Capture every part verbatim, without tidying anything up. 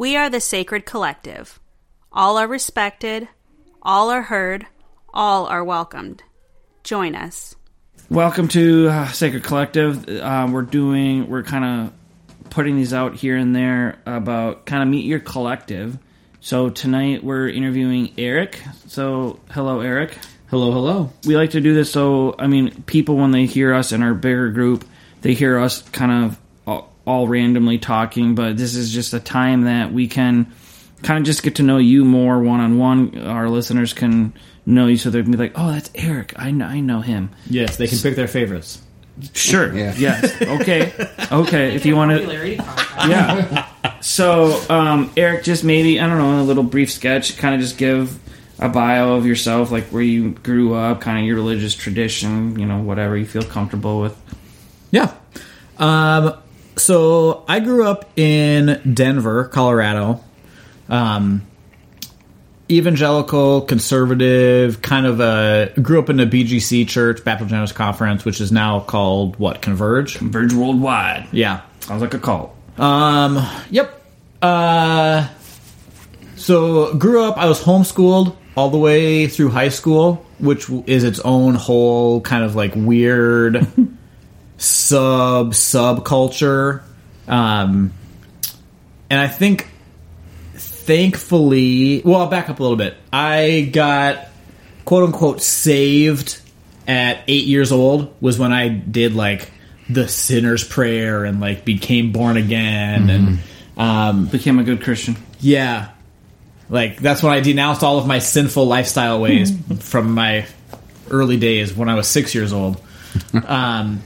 We are the Sacred Collective. All are respected, all are heard, all are welcomed. Join us. Welcome to uh, Sacred Collective. Uh, we're doing, we're kind of putting these out here and there about kind of meet your collective. So tonight we're interviewing Eric. So hello, Eric. Hello, hello. We like to do this so, I mean, people when they hear us in our bigger group, they hear us kind of all, all randomly talking, but this is just a time that we can kind of just get to know you more one-on-one. Our listeners can know you, so they can be like, oh, that's Eric. I know, I know him. Yes, they can pick their favorites. Sure. Yeah. Yes. Okay. Okay. If you want to. Yeah. So, um, Eric, just maybe, I don't know, a little brief sketch, kind of just give a bio of yourself, like where you grew up, kind of your religious tradition, you know, whatever you feel comfortable with. Yeah. Um, so I grew up in Denver, Colorado. Um, evangelical, conservative, kind of a... Grew up in a B G C church, Baptist General Conference, which is now called, what, Converge? Converge Worldwide. Yeah. Sounds like a cult. Um, yep. Uh, so grew up, I was homeschooled all the way through high school, which is its own whole kind of like weird sub subculture. Um, and I think thankfully, well, I'll back up a little bit. I got quote unquote saved at eight years old was when I did like the sinner's prayer and like became born again mm-hmm. and um, became a good Christian. Yeah. Like, that's when I denounced all of my sinful lifestyle ways from my early days when I was six years old. Um,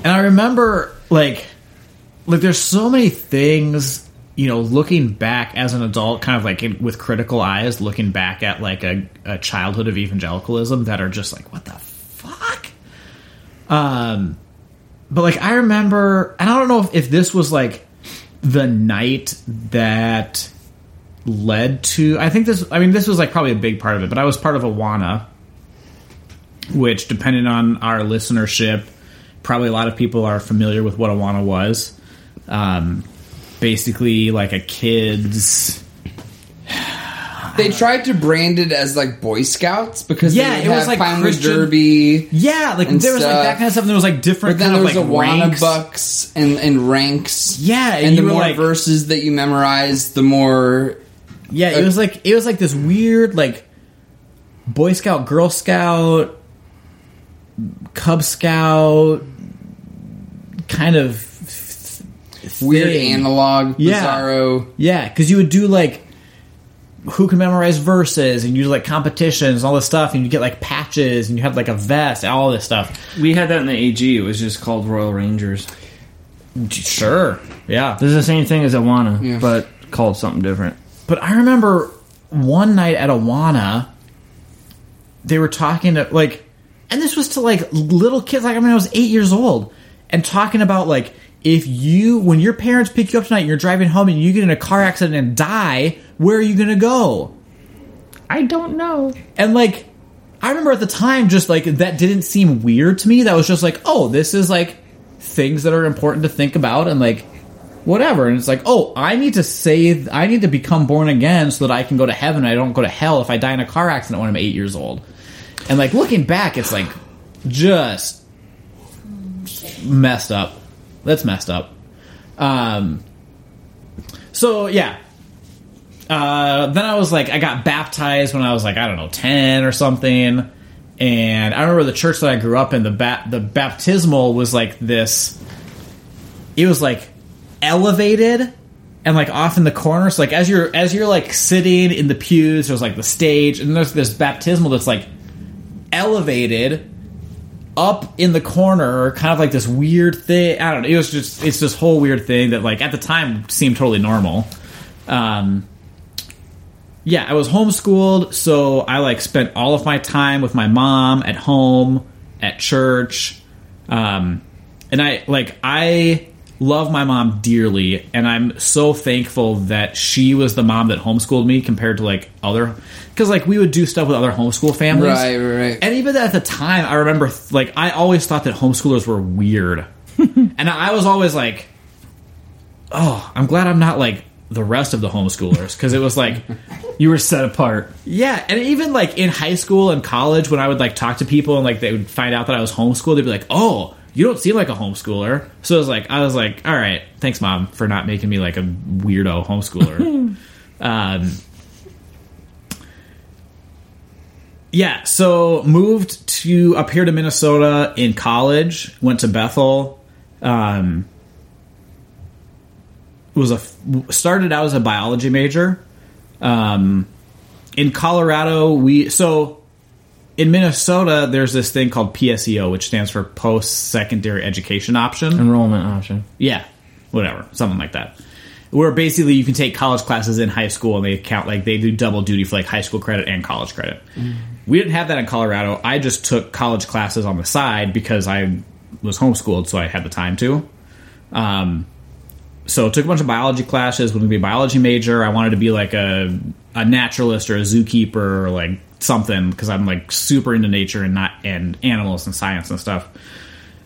and I remember, like, like, there's so many things, you know, looking back as an adult, kind of like in, with critical eyes, looking back at, like, a, a childhood of evangelicalism that are just like, what the fuck? Um, but, like, I remember, and I don't know if, if this was, like, the night that... led to I think this I mean this was like probably a big part of it, but I was part of AWANA, which depending on our listenership, probably a lot of people are familiar with what AWANA was. Um, basically like a kids They tried to brand it as like Boy Scouts because yeah, they it was like Clown Derby. Yeah, like there was stuff. Like that kind of stuff. And there was like different. But then kind there of was like AWANA bucks and, and ranks. Yeah, and, and the more like, verses that you memorized, the more. Yeah, it uh, was like it was like this weird like Boy Scout, Girl Scout, Cub Scout kind of thing. Weird analog, yeah. Bizarro. Yeah, because you would do like. Who can memorize verses, and you do like competitions and all this stuff, and you get like patches, and you have like a vest and all this stuff. We had that in the A G. It was just called Royal Rangers. Sure. Yeah. This is the same thing as AWANA, yeah. But called something different. But I remember one night at AWANA, they were talking to like, and this was to like little kids, like I mean, I was eight years old, and talking about like, if you, when your parents pick you up tonight, and you're driving home and you get in a car accident and die, where are you going to go? I don't know. And like, I remember at the time, just like, that didn't seem weird to me. That was just like, oh, this is like things that are important to think about and like whatever. And it's like, oh, I need to save, I need to become born again so that I can go to heaven. And I don't go to hell if I die in a car accident when I'm eight years old. And like, looking back, it's like just messed up. That's messed up. Um, so, yeah. Uh, then I was like, I got baptized when I was like, I don't know, ten or something. And I remember the church that I grew up in, the ba- the baptismal was like this. It was like elevated and like off in the corner. So like as you're, as you're like sitting in the pews, there's like the stage. And there's this baptismal that's like elevated up in the corner, kind of like this weird thing. I don't know. It was just, it's this whole weird thing that like at the time seemed totally normal. Um, yeah, I was homeschooled. So I like spent all of my time with my mom at home, at church. Um, and I like, I love my mom dearly. And I'm so thankful that she was the mom that homeschooled me compared to like other, because like we would do stuff with other homeschool families. Right, right. And even at the time, I remember like I always thought that homeschoolers were weird. And I was always like, oh, I'm glad I'm not like the rest of the homeschoolers, because it was like you were set apart. Yeah, and even like in high school and college, when I would like talk to people and like they would find out that I was homeschooled, they'd be like, "Oh, you don't seem like a homeschooler." So it was like I was like, "All right, thanks, Mom, for not making me like a weirdo homeschooler." um, yeah, so moved to up here to Minnesota in college. Went to Bethel. Um, was a started out as a biology major. Um, in Colorado, we so in Minnesota, there's this thing called P S E O, which stands for post-secondary education option, enrollment option. Yeah, whatever, something like that. Where basically you can take college classes in high school, and they count like they do double duty for like high school credit and college credit. Mm. We didn't have that in Colorado. I just took college classes on the side because I was homeschooled, so I had the time to. Um, So took a bunch of biology classes. Wanted to be a biology major. I wanted to be like a a naturalist or a zookeeper or like something, because I'm like super into nature and not and animals and science and stuff.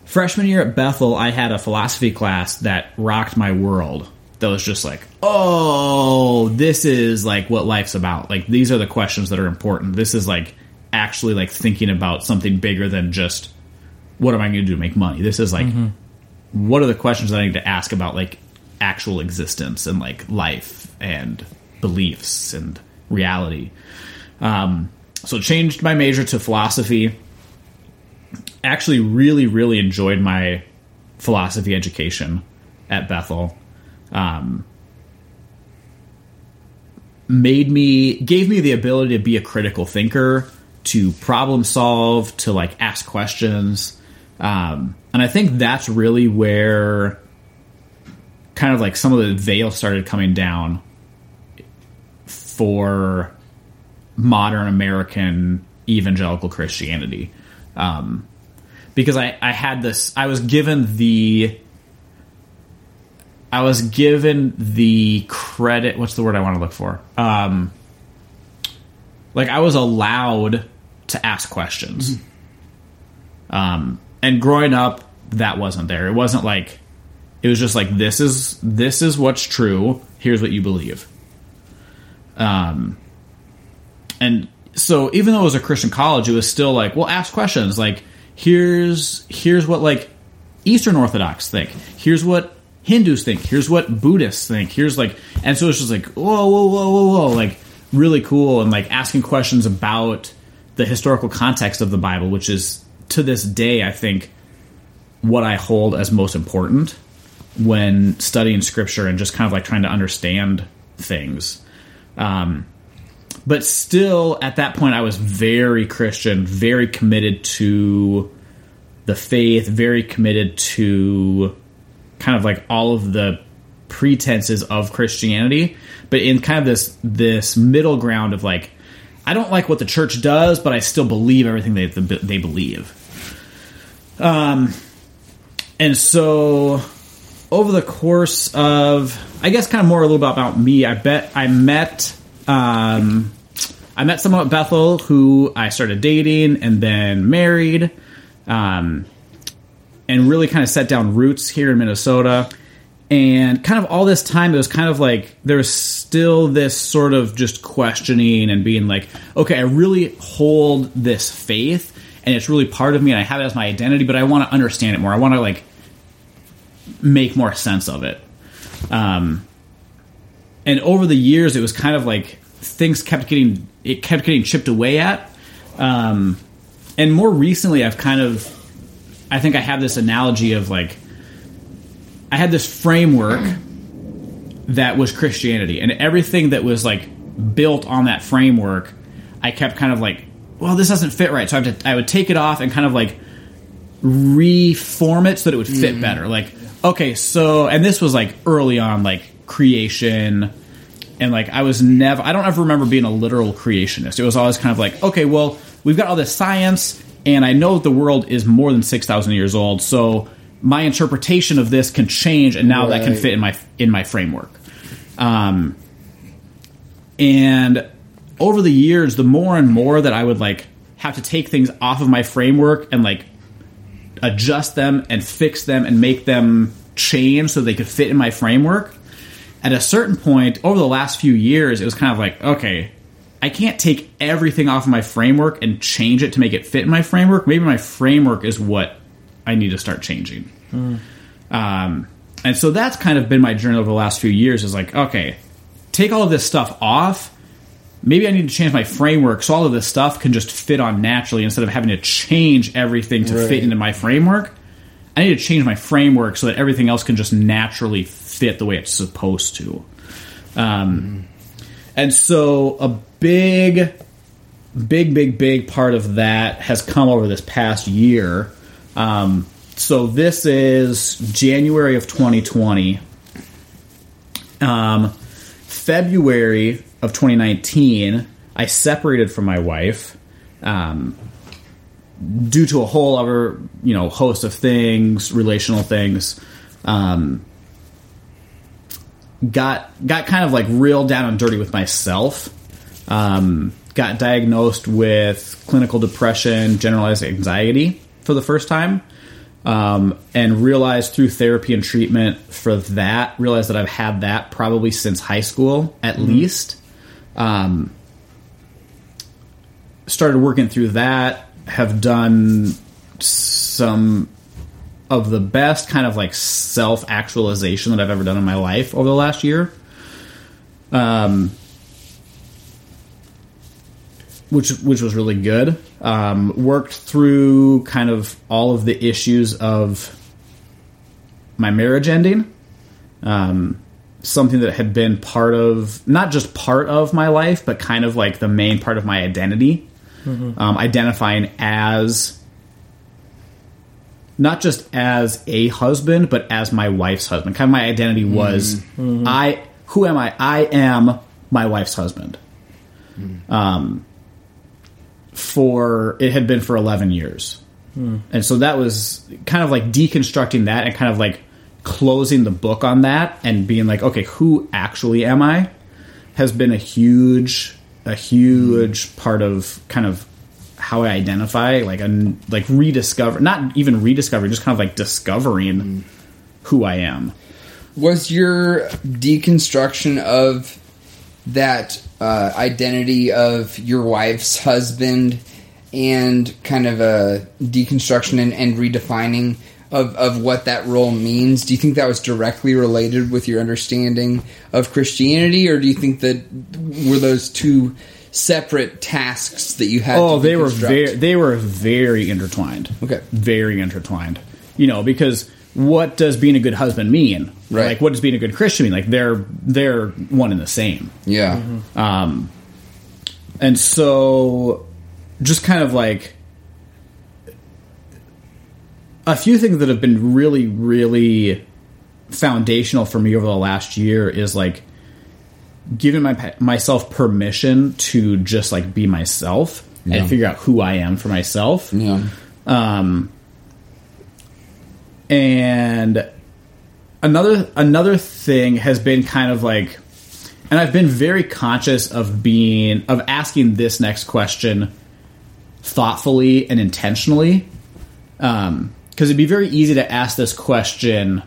Freshman year at Bethel, I had a philosophy class that rocked my world. That was just like, oh, this is like what life's about. Like these are the questions that are important. This is like actually like thinking about something bigger than just what am I going to do to make money. This is like mm-hmm. what are the questions that I need to ask about like actual existence and like life and beliefs and reality. Um, so changed my major to philosophy. Actually really, really enjoyed my philosophy education at Bethel. Um, made me, gave me the ability to be a critical thinker, to problem solve, to like ask questions. Um, and I think that's really where kind of like some of the veil started coming down for modern American evangelical Christianity. Um, because I, I had this, I was given the, I was given the credit. What's the word I want to look for? Um, like I was allowed to ask questions. Mm-hmm. Um, and growing up, that wasn't there. It wasn't like, It was just like, this is this is what's true. Here's what you believe. Um, and so even though it was a Christian college, it was still like, well, ask questions. Like, here's here's what like Eastern Orthodox think. Here's what Hindus think. Here's what Buddhists think. Here's like, and so it's just like, whoa, whoa, whoa, whoa, whoa, like really cool, and like asking questions about the historical context of the Bible, which is to this day, I think, what I hold as most important when studying scripture and just kind of like trying to understand things. Um, but still at that point I was very Christian, very committed to the faith, very committed to kind of like all of the pretenses of Christianity, but in kind of this, this middle ground of like, I don't like what the church does, but I still believe everything they, they believe. Um, and so over the course of, I guess, kind of more a little bit about me, I bet I met, um, I met someone at Bethel who I started dating and then married, um, and really kind of set down roots here in Minnesota. And kind of all this time, it was kind of like there was still this sort of just questioning and being like, okay, I really hold this faith and it's really part of me and I have it as my identity, but I want to understand it more. I want to like make more sense of it. Um, and over the years, it was kind of like things kept getting, it kept getting chipped away at. Um, and more recently, I've kind of, I think I have this analogy of like, I had this framework that was Christianity, and everything that was like built on that framework, I kept kind of like, well, this doesn't fit right. So I, have to, I would take it off and kind of like reform it so that it would fit mm-hmm. better. Like, okay, so, and this was, like, early on, like, creation, and, like, I was never, I don't ever remember being a literal creationist. It was always kind of like, okay, well, we've got all this science, and I know that the world is more than six thousand years old, so my interpretation of this can change, and now right. that can fit in my in my framework. Um, and over the years, the more and more that I would, like, have to take things off of my framework and, like, adjust them and fix them and make them change so they could fit in my framework. at a certain point over the last few years, it was kind of like, okay, I can't take everything off of my framework and change it to make it fit in my framework. Maybe my framework is what I need to start changing. Mm. Um, and so that's kind of been my journey over the last few years is like, okay, take all of this stuff off. Maybe I need to change my framework so all of this stuff can just fit on naturally instead of having to change everything to right. fit into my framework. I need to change my framework so that everything else can just naturally fit the way it's supposed to. Um, mm. And so a big, big, big, big part of that has come over this past year. Um, so this is January of twenty twenty. Um, February of twenty nineteen, I separated from my wife, um, due to a whole other, you know, host of things, relational things. Um, got got kind of like real down and dirty with myself. Um, got diagnosed with clinical depression, generalized anxiety for the first time, um, and realized through therapy and treatment for that, realized that I've had that probably since high school at mm-hmm. least. Um, started working through that, have done some of the best kind of like self-actualization that I've ever done in my life over the last year. Um, which, which was really good. Um, worked through kind of all of the issues of my marriage ending. Um, something that had been part of, not just part of my life, but kind of like the main part of my identity. Mm-hmm. Um, identifying as, not just as a husband, but as my wife's husband. Kind of my identity was, mm-hmm. I, who am I? I am my wife's husband. Mm-hmm. Um, for, it had been for eleven years. Mm-hmm. And so that was kind of like deconstructing that and kind of like closing the book on that and being like, okay, who actually am I? Has been a huge, a huge part of kind of how I identify, like, a, like rediscover, not even rediscovering, just kind of like discovering mm. who I am. Was your deconstruction of that uh, identity of your wife's husband and kind of a deconstruction and, and redefining of, of what that role means, do you think that was directly related with your understanding of Christianity, or do you think that were those two separate tasks that you had oh, to they were very, they were very intertwined. Okay. Very intertwined. You know, because what does being a good husband mean? Right. Like, what does being a good Christian mean? Like, they're they're one and the same. Yeah. Mm-hmm. Um, and so, just kind of like, a few things that have been really, really foundational for me over the last year is like giving my, myself permission to just like be myself yeah. and figure out who I am for myself. Yeah. Um, and another, another thing has been kind of like, and I've been very conscious of being, of asking this next question thoughtfully and intentionally. Um, Because it'd be very easy to ask this question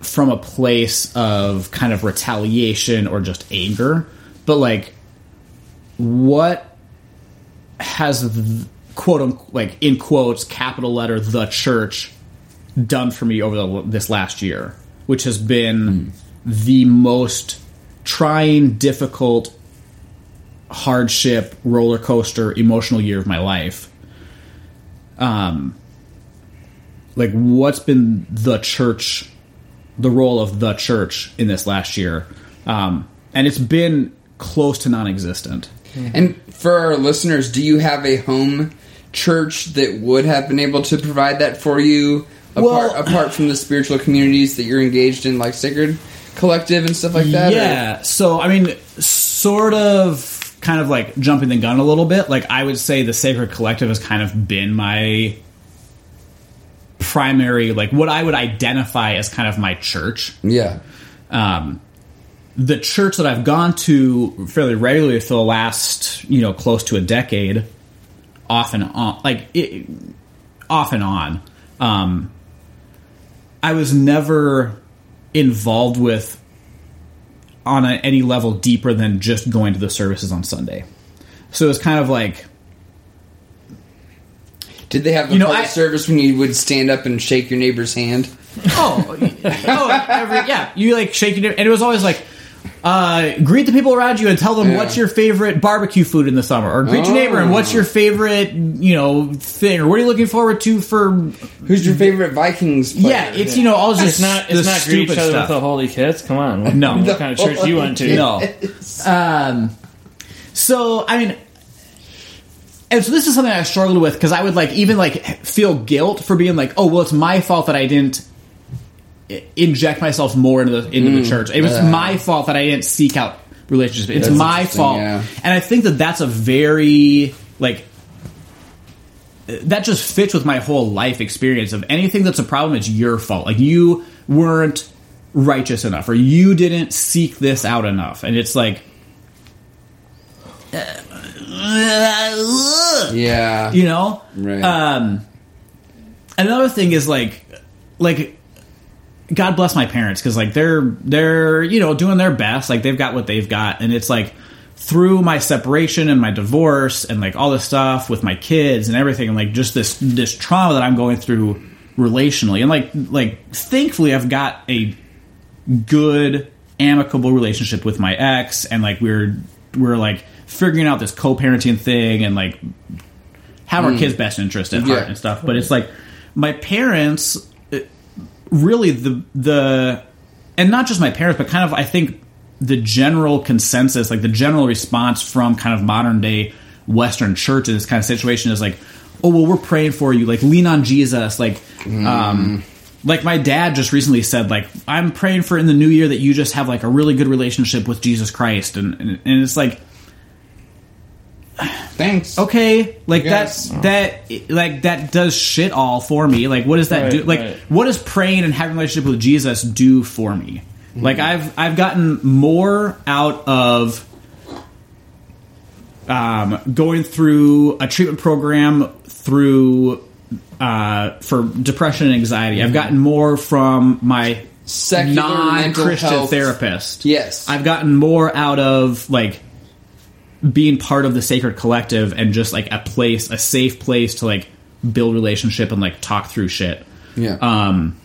from a place of kind of retaliation or just anger. But, like, what has, quote unquote, like, in quotes, capital letter, the church, done for me over the, this last year? Which has been mm. the most trying, difficult, hardship, roller coaster, emotional year of my life. Um, like, what's been the church, the role of the church in this last year? Um, and it's been close to non-existent. Mm-hmm. And for our listeners, do you have a home church that would have been able to provide that for you apart, well, apart from the spiritual communities that you're engaged in, like Sacred Collective and stuff like that? Yeah. Or? So, I mean, sort of. Kind of like jumping the gun a little bit. Like, I would say the Sacred Collective has kind of been my primary, like, what I would identify as kind of my church. Yeah. Um, the church that I've gone to fairly regularly for the last, you know, close to a decade, off and on, like, it, off and on. Um, I was never involved with on a, any level deeper than just going to the services on Sunday. So it's kind of like, did they have a you know, I, service when you would stand up and shake your neighbor's hand? Oh, oh, every, yeah. You like shake your neighbor, and it was always like, uh, greet the people around you and tell them yeah. what's your favorite barbecue food in the summer, or greet oh. your neighbor and what's your favorite, you know, thing, or what are you looking forward to for? Who's your favorite Vikings player? Yeah, it's yeah. you know all just it's not it's not greet each other stuff. With the holy kids. Come on, what, no, what kind of church you went to? No, um, so I mean. And so this is something I struggled with because I would like even like feel guilt for being like, oh, well, it's my fault that I didn't inject myself more into the into mm, the church. It was uh, my fault that I didn't seek out relationships. It's my fault, yeah. And I think that that's a very like that just fits with my whole life experience of anything that's a problem. It's your fault. Like you weren't righteous enough, or you didn't seek this out enough, and it's like. Uh, yeah, you know. Right. Um, another thing is like, like, God bless my parents because like they're they're you know doing their best. Like they've got what they've got, and it's like through my separation and my divorce and like all this stuff with my kids and everything, and like just this this trauma that I'm going through relationally, and like like thankfully I've got a good amicable relationship with my ex, and like we're we're like. Figuring out this co-parenting thing and like have mm. our kids' best interest at yeah. heart and stuff. But it's like my parents really the, the, and not just my parents, but kind of, I think the general consensus, like the general response from kind of modern day Western church in this kind of situation is like, oh, well, we're praying for you. Like lean on Jesus. Like, mm. um, Like, my dad just recently said, like, I'm praying for in the new year that you just have like a really good relationship with Jesus Christ. And, and, and it's like, thanks. Okay, like that's oh. that, like that does shit all for me. Like, what does that right, do? Like, right. what does praying and having a relationship with Jesus do for me? Mm-hmm. Like, I've I've gotten more out of um, going through a treatment program through uh, for depression and anxiety. Mm-hmm. I've gotten more from my secular non-Christian therapist. Yes, I've gotten more out of like. Being part of the Sacred Collective and just like a place, a safe place to like build relationship and like talk through shit. Yeah. Um,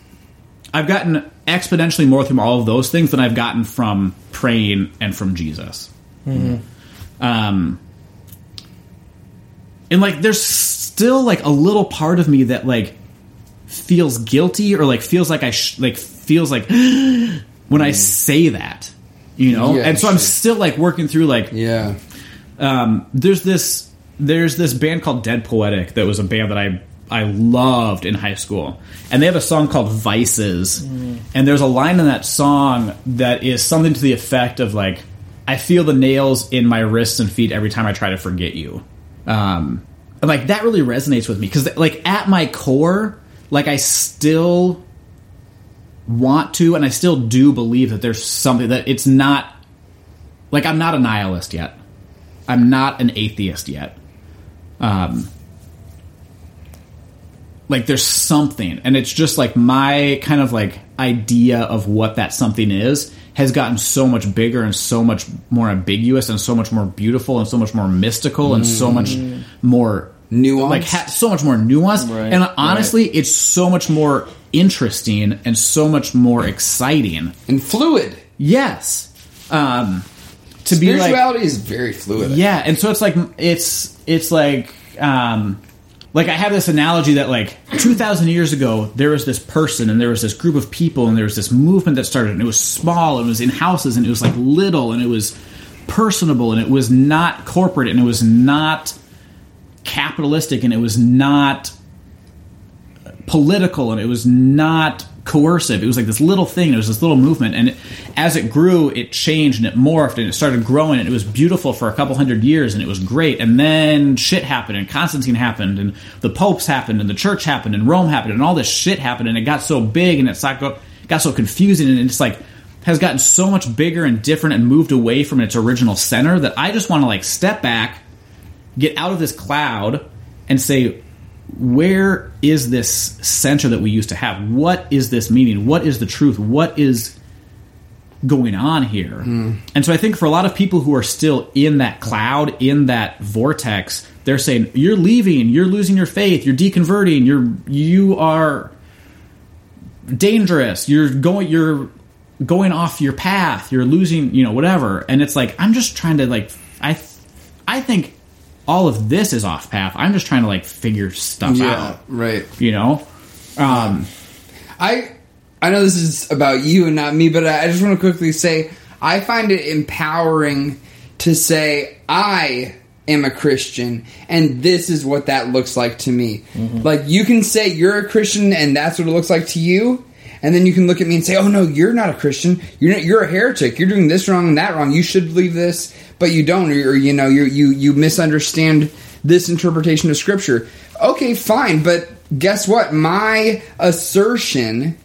I've gotten exponentially more from all of those things than I've gotten from praying and from Jesus. Mm-hmm. Um, and like, there's still like a little part of me that like feels guilty or like feels like I sh- like feels like when mm. I say that, you know? Yeah, and so I'm still like working through like, yeah. Um, there's this there's this band called Dead Poetic that was a band that I I loved in high school, and they have a song called Vices, mm. and there's a line in that song that is something to the effect of like, I feel the nails in my wrists and feet every time I try to forget you, um, and like that really resonates with me because like at my core, like I still want to, and I still do believe that there's something that it's not like I'm not a nihilist yet. I'm not an atheist yet. Um, like, there's something. And it's just, like, my kind of, like, idea of what that something is has gotten so much bigger and so much more ambiguous and so much more beautiful and so much more mystical and mm. so much more... nuanced. Like, ha- so much more nuanced. Right, and honestly, right. it's so much more interesting and so much more exciting. And fluid. Yes. Um... To be spirituality like, is very fluid. Yeah, and so it's like it's it's like um, like I have this analogy that like two thousand years ago there was this person and there was this group of people and there was this movement that started and it was small and it was in houses and it was like little and it was personable and it was not corporate and it was not capitalistic and it was not political and it was not coercive. It was like this little thing. It was this little movement, and it, as it grew, it changed and it morphed and it started growing. And it was beautiful for a couple hundred years, and it was great. And then shit happened, and Constantine happened, and the popes happened, and the church happened, and Rome happened, and all this shit happened, and it got so big, and it got so confusing, and it's like has gotten so much bigger and different, and moved away from its original center that I just want to like step back, get out of this cloud, and say, where is this center that we used to have? What is this meaning? What is the truth? What is going on here? Mm. And so I think for a lot of people who are still in that cloud, in that vortex, they're saying, you're leaving, you're losing your faith, you're deconverting, you're you are dangerous, you're going you're going off your path, you're losing, you know, whatever. And it's like, I'm just trying to like I I think all of this is off path. I'm just trying to like figure stuff yeah, out. Right. You know? Um, I I know this is about you and not me, but I just want to quickly say, I find it empowering to say, I am a Christian, and this is what that looks like to me. Mm-hmm. Like, you can say you're a Christian, and that's what it looks like to you, and then you can look at me and say, oh, no, you're not a Christian. You're not, you're a heretic. You're doing this wrong and that wrong. You should believe this, but you don't, or, you know, you you you misunderstand this interpretation of Scripture. Okay, fine, but guess what? My assertion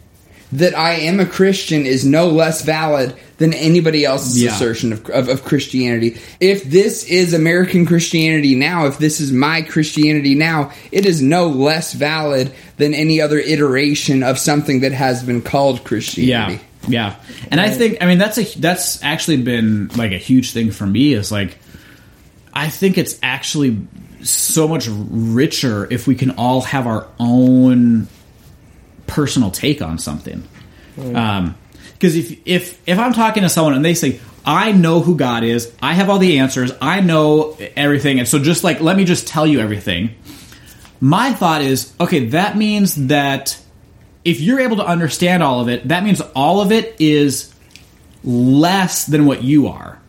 that I am a Christian is no less valid than anybody else's yeah. assertion of, of, of Christianity. If this is American Christianity now, if this is my Christianity now, it is no less valid than any other iteration of something that has been called Christianity. Yeah, yeah. And I think, I mean, that's a that's actually been like a huge thing for me. Is like, I think it's actually so much richer if we can all have our own personal take on something. Because um, if if if I'm talking to someone and they say, I know who God is, I have all the answers, I know everything, and so just like, let me just tell you everything. My thought is, okay, that means that if you're able to understand all of it, that means all of it is less than what you are.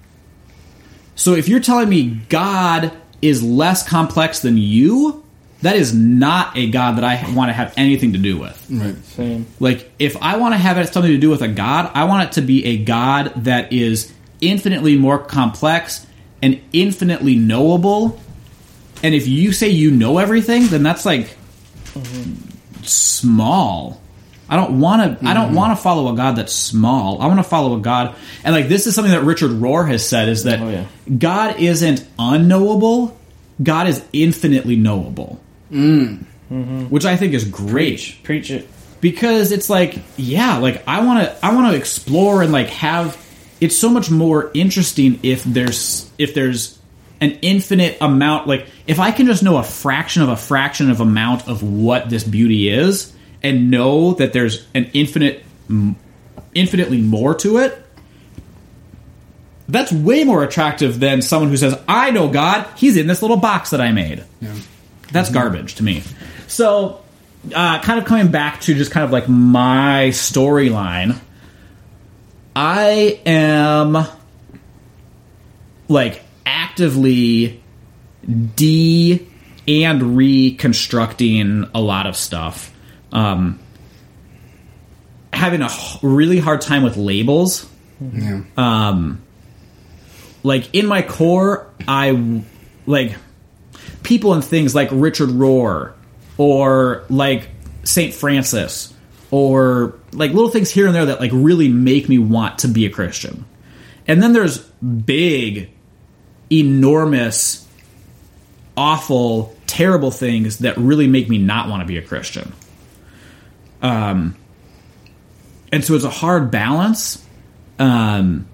So if you're telling me God is less complex than you, that is not a God that I want to have anything to do with. Right. Same. Like, if I want to have something to do with a God, I want it to be a God that is infinitely more complex and infinitely knowable. And if you say you know everything, then that's like mm-hmm. small. I don't want to. Mm-hmm. I don't want to follow a God that's small. I want to follow a God, and like this is something that Richard Rohr has said is that oh, yeah. God isn't unknowable. God is infinitely knowable. Mm. Mm-hmm. Which I think is great. Preach, preach it. Because it's like, yeah, like I want to I want to explore and like have it's so much more interesting if there's if there's an infinite amount, like if I can just know a fraction of a fraction of amount of what this beauty is and know that there's an infinite infinitely more to it. That's way more attractive than someone who says, I know God, he's in this little box that I made. Yeah. That's mm-hmm. garbage to me. So, uh, kind of coming back to just kind of like my storyline, I am like actively de- and reconstructing a lot of stuff. Um, having a really hard time with labels. Yeah. Um, Like, in my core, I, like, people and things like Richard Rohr, or, like, Saint Francis, or, like, little things here and there that, like, really make me want to be a Christian. And then there's big, enormous, awful, terrible things that really make me not want to be a Christian. Um, and so it's a hard balance. Um...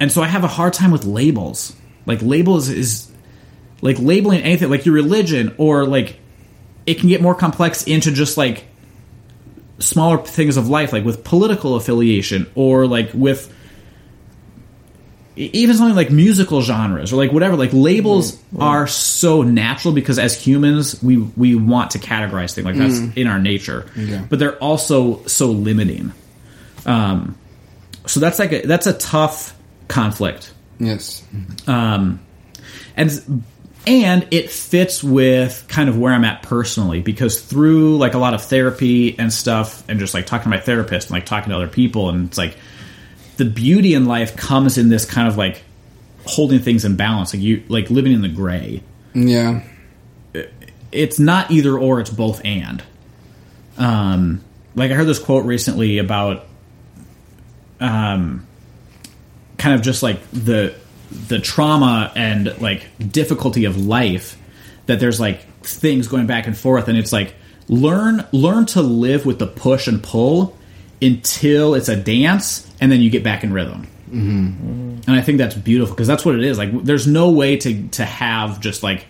And so I have a hard time with labels. Like, labels is... Like, labeling anything, like your religion, or, like, it can get more complex into just, like, smaller things of life, like with political affiliation, or, like, with... Even something like musical genres, or, like, whatever. Like, labels mm-hmm. are so natural because as humans, we, we want to categorize things. Like, that's mm. in our nature. Yeah. But they're also so limiting. Um, so that's, like, a, that's a tough... conflict. Yes. Um, and and it fits with kind of where I'm at personally, because through like a lot of therapy and stuff, and just like talking to my therapist and like talking to other people, and it's like the beauty in life comes in this kind of like holding things in balance, like you like living in the gray. Yeah. It's not either or, it's both and. Um, like I heard this quote recently about um kind of just like the the trauma and like difficulty of life, that there's like things going back and forth, and it's like learn learn to live with the push and pull until it's a dance, and then you get back in rhythm. Mm-hmm. And I think that's beautiful, because that's what it is. Like, there's no way to to have just like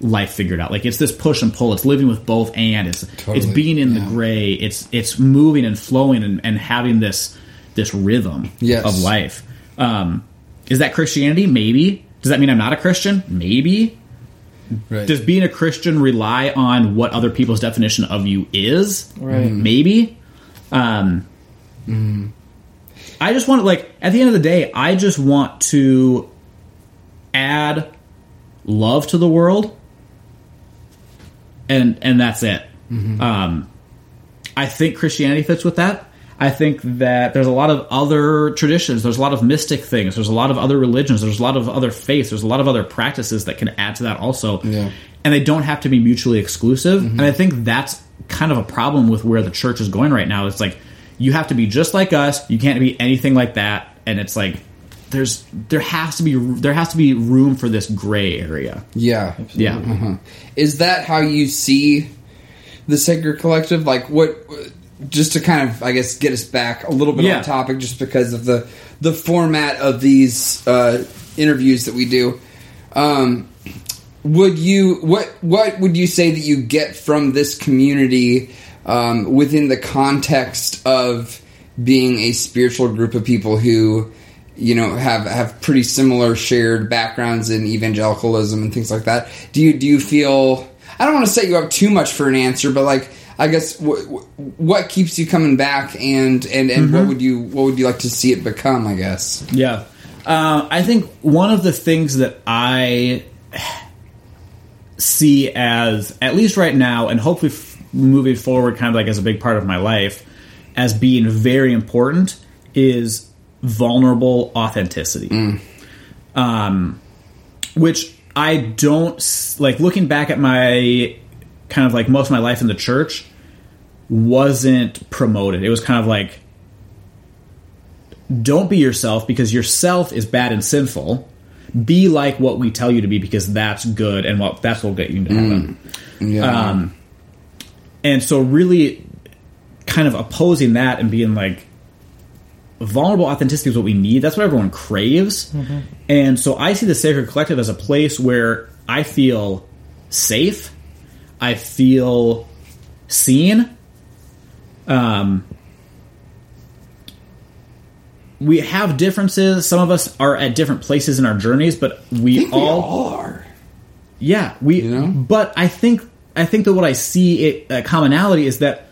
life figured out. Like, it's this push and pull. It's living with both, and it's totally. It's being in yeah. the gray. It's it's moving and flowing and, and having this this rhythm yes. of life. Um, is that Christianity? Maybe. Does that mean I'm not a Christian? Maybe. Right. Does being a Christian rely on what other people's definition of you is? Right. Maybe. Um, mm. I just want to, like, at the end of the day, I just want to add love to the world, and and that's it. Mm-hmm. Um, I think Christianity fits with that. I think that there's a lot of other traditions. There's a lot of mystic things. There's a lot of other religions. There's a lot of other faiths. There's a lot of other practices that can add to that also. Yeah. And they don't have to be mutually exclusive. Mm-hmm. And I think that's kind of a problem with where the church is going right now. It's like, you have to be just like us. You can't be anything like that. And it's like, there's there has to be there has to be room for this gray area. Yeah. Absolutely. Yeah. Uh-huh. Is that how you see the Sacred Collective? Like, what... Just to kind of, I guess, get us back a little bit yeah. on topic, just because of the the format of these uh, interviews that we do. Um, would you what what would you say that you get from this community um, within the context of being a spiritual group of people who, you know, have have pretty similar shared backgrounds in evangelicalism and things like that? Do you do you feel? I don't want to set you up too much for an answer, but like. I guess w- w- what keeps you coming back, and, and, and mm-hmm. what would you what would you like to see it become? I guess. Yeah, uh, I think one of the things that I see as, at least right now, and hopefully f- moving forward, kind of like as a big part of my life, as being very important, is vulnerable authenticity, mm. um, which I don't like. Looking back at my. Kind of like most of my life in the church wasn't promoted. It was kind of like, don't be yourself, because yourself is bad and sinful. Be like what we tell you to be, because that's good, and what that's what will get you into heaven. Mm. Yeah. Um, and so really kind of opposing that and being like, vulnerable authenticity is what we need. That's what everyone craves. Mm-hmm. And so I see the Sacred Collective as a place where I feel safe, I feel seen. Um, we have differences. Some of us are at different places in our journeys, but we I think all, we all are. Yeah, we. You know? But I think I think that what I see it, a commonality is that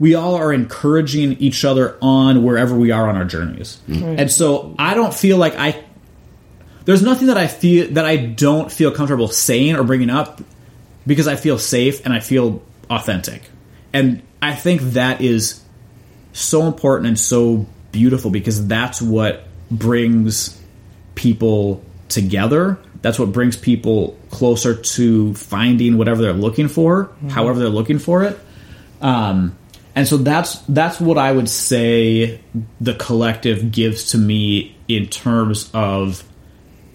we all are encouraging each other on wherever we are on our journeys, mm-hmm. and so I don't feel like I. There's nothing that I feel that I don't feel comfortable saying or bringing up. Because I feel safe and I feel authentic. And I think that is so important and so beautiful, because that's what brings people together. That's what brings people closer to finding whatever they're looking for, mm-hmm. however they're looking for it. Um, and so that's that's what I would say the collective gives to me in terms of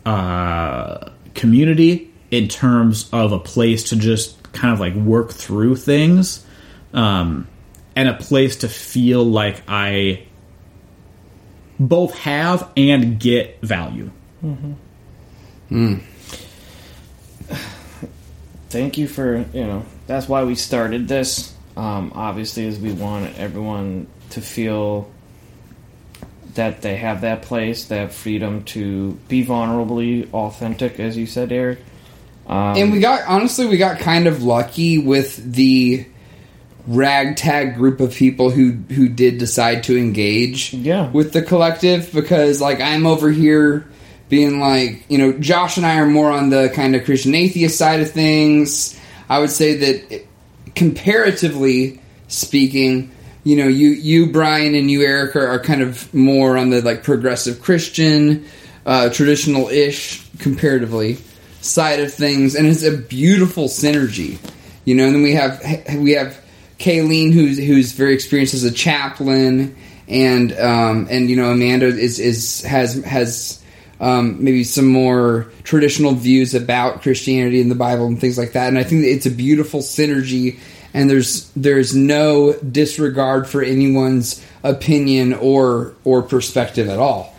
uh, community, in terms of a place to just kind of like work through things, um, and a place to feel like I both have and get value. Mm-hmm. Mm. Thank you for, you know, that's why we started this. Um, obviously, is we want everyone to feel that they have that place, that freedom to be vulnerably authentic, as you said, Eric. Um, and we got, honestly, we got kind of lucky with the ragtag group of people who, who did decide to engage yeah. with the collective, because, like, I'm over here being like, you know, Josh and I are more on the kind of Christian atheist side of things. I would say that, it, comparatively speaking, you know, you, you, Brian, and you, Eric, are, are kind of more on the, like, progressive Christian, uh, traditional-ish, comparatively. Side of things, and it's a beautiful synergy, you know. And then we have we have Kayleen, who's who's very experienced as a chaplain, and um, and you know Amanda is is has has um, maybe some more traditional views about Christianity and the Bible and things like that. And I think that it's a beautiful synergy, and there's there's no disregard for anyone's opinion or or perspective at all.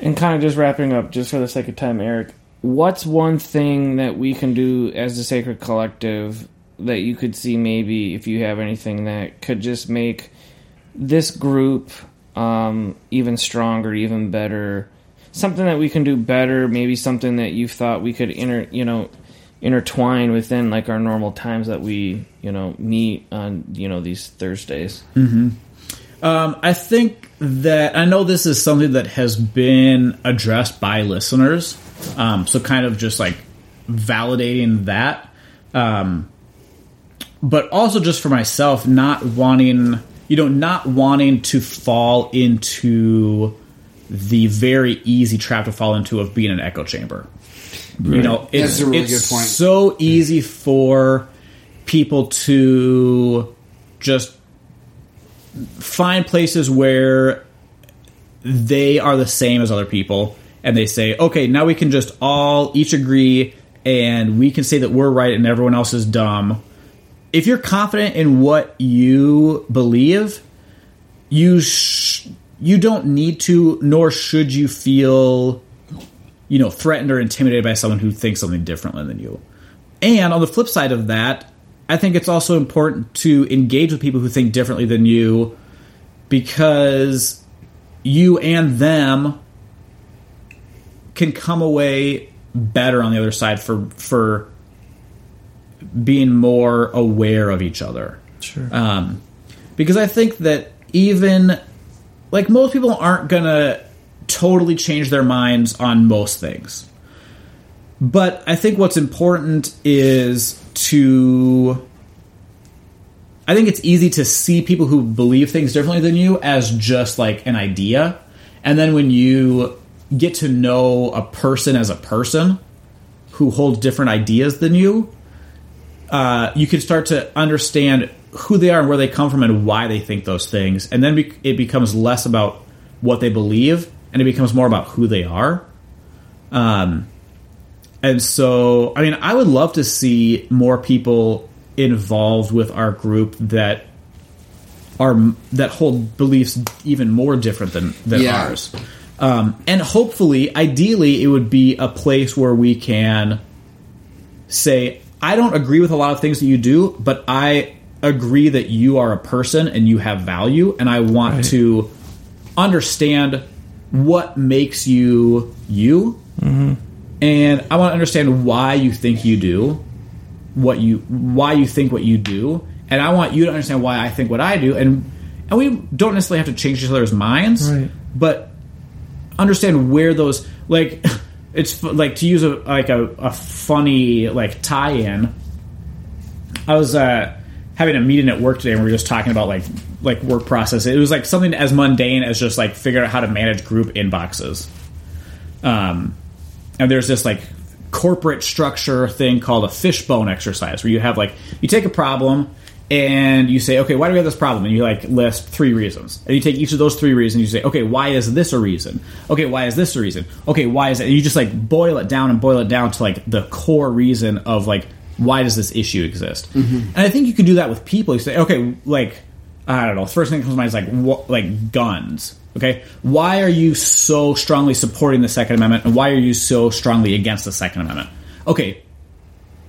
And kind of just wrapping up, just for the sake of time, Eric, what's one thing that we can do as the Sacred Collective that you could see, maybe, if you have anything that could just make this group um, even stronger, even better? Something that we can do better, maybe something that you've thought we could inter, you know, intertwine within, like, our normal times that we, you know, meet on, you know, these Thursdays. Mm-hmm. Um, I think that, I know this is something that has been addressed by listeners, um, so kind of just like validating that, um, but also just for myself, not wanting, you know, not wanting to fall into the very easy trap to fall into of being an echo chamber. Right. You know, it's, That's a really it's good point. So easy for people to just find places where they are the same as other people, and they say, okay, now we can just all each agree, and we can say that we're right and everyone else is dumb. If you're confident in what you believe, you sh- you don't need to, nor should you feel, you know, threatened or intimidated by someone who thinks something differently than you. And on the flip side of that, I think it's also important to engage with people who think differently than you, because you and them can come away better on the other side for for being more aware of each other. Sure. Um, because I think that even, like, most people aren't going to totally change their minds on most things. But I think what's important is to... I think it's easy to see people who believe things differently than you as just, like, an idea. And then when you get to know a person as a person who holds different ideas than you, uh, you can start to understand who they are and where they come from and why they think those things. And then be- it becomes less about what they believe, and it becomes more about who they are. Um... And so, I mean, I would love to see more people involved with our group that are that hold beliefs even more different than, than yeah. ours. Um, and hopefully, ideally, it would be a place where we can say, I don't agree with a lot of things that you do, but I agree that you are a person and you have value, and I want right. to understand what makes you you. Mm-hmm. And I want to understand why you think you do, what you, why you think what you do, and I want you to understand why I think what I do. And and we don't necessarily have to change each other's minds, right. but understand where those, like, it's like, to use a like a, a funny like tie-in. I was uh, having a meeting at work today, and we were just talking about like like work process. It was like something as mundane as just like figuring out how to manage group inboxes. Um. And there's this, like, corporate structure thing called a fishbone exercise, where you have, like, you take a problem and you say, okay, why do we have this problem? And you, like, list three reasons. And you take each of those three reasons and you say, okay, why is this a reason? Okay, why is this a reason? Okay, why is it? And you just, like, boil it down and boil it down to, like, the core reason of, like, why does this issue exist? Mm-hmm. And I think you could do that with people. You say, okay, like, I don't know, the first thing that comes to mind is, like, wh- like guns. Okay, why are you so strongly supporting the Second Amendment, and why are you so strongly against the Second Amendment? Okay,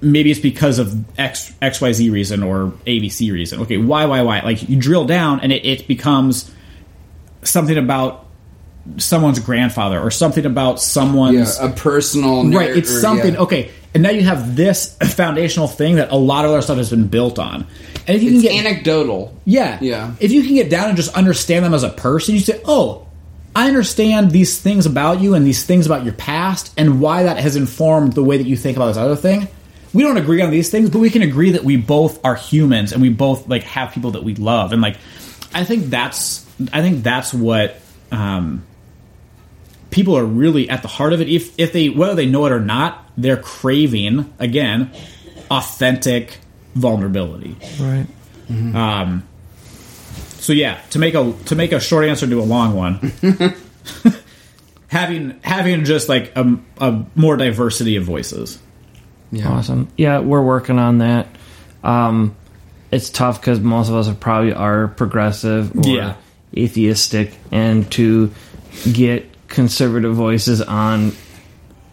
maybe it's because of X, XYZ reason or A B C reason. Okay, why, why, why? Like, you drill down, and it, it becomes something about someone's grandfather or something about someone's... Yeah, a personal... Right, it's or, something... Yeah. Okay, and now you have this foundational thing that a lot of other stuff has been built on. And if you it's can get anecdotal, yeah, yeah. If you can get down and just understand them as a person, you say, "Oh, I understand these things about you and these things about your past, and why that has informed the way that you think about this other thing. We don't agree on these things, but we can agree that we both are humans and we both like have people that we love." And like, I think that's, I think that's what um, people are really at the heart of it. If if they whether they know it or not, they're craving again authentic vulnerability, right? Mm-hmm. Um, so yeah, to make a to make a short answer to a long one, having having just like a, a more diversity of voices. Yeah. Awesome. Yeah, we're working on that. Um, it's tough because most of us are probably are progressive or yeah. atheistic, and to get conservative voices on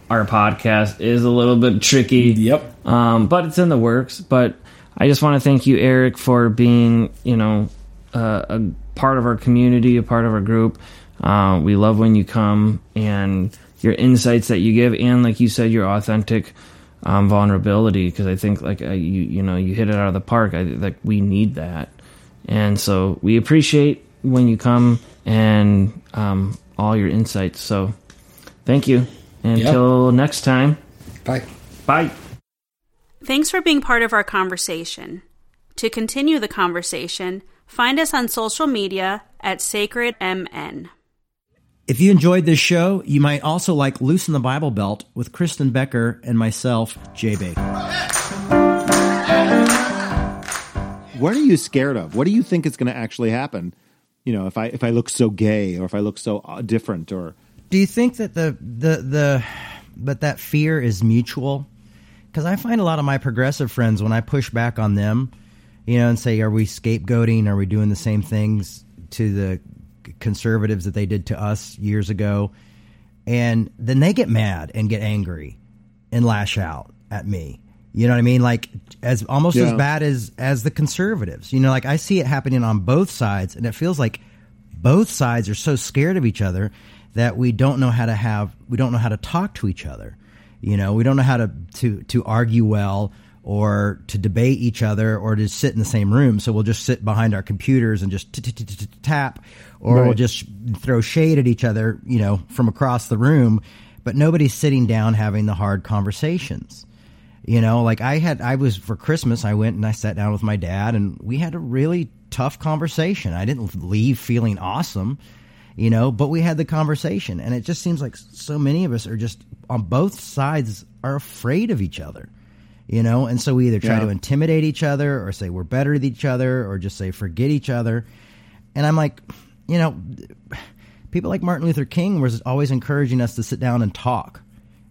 our podcast is a little bit tricky. Yep. Um, but it's in the works. But I just want to thank you, Eric, for being, you know, uh, a part of our community, a part of our group. Uh, we love when you come and your insights that you give, and like you said, your authentic um, vulnerability. Because I think, like uh, you, you know, you hit it out of the park. I, like we need that, and so we appreciate when you come and um, all your insights. So, thank you. And yep. Until next time. Bye. Bye. Thanks for being part of our conversation. To continue the conversation, find us on social media at Sacred M N. If you enjoyed this show, you might also like Loosen the Bible Belt with Kristen Becker and myself, Jay Baker. What are you scared of? What do you think is going to actually happen? You know, if I if I look so gay, or if I look so different, or do you think that the the the but that fear is mutual? Because I find a lot of my progressive friends, when I push back on them, you know, and say, are we scapegoating? Are we doing the same things to the conservatives that they did to us years ago? And then they get mad and get angry and lash out at me. You know what I mean? Like as almost yeah. as bad as, as the conservatives. You know, like I see it happening on both sides, and it feels like both sides are so scared of each other that we don't know how to have we don't know how to talk to each other. You know, we don't know how to, to, to argue well, or to debate each other, or to sit in the same room. So we'll just sit behind our computers and just tap, or right. we'll just throw shade at each other, you know, from across the room. But nobody's sitting down having the hard conversations. You know, like I had, I was for Christmas, I went and I sat down with my dad, and we had a really tough conversation. I didn't leave feeling awesome. You know, but we had the conversation, and it just seems like so many of us are just on both sides are afraid of each other, you know, and so we either try yeah. to intimidate each other, or say we're better than each other, or just say forget each other. And I'm like, you know, people like Martin Luther King was always encouraging us to sit down and talk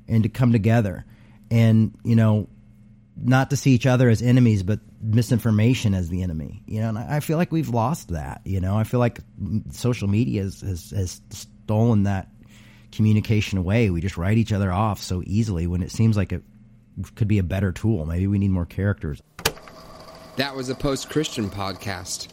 and to come together, and, you know, not to see each other as enemies, but misinformation as the enemy, you know, and I feel like we've lost that, you know, I feel like social media has, has, has stolen that communication away. We just write each other off so easily when it seems like it could be a better tool. Maybe we need more characters. That was a Post-Christian podcast.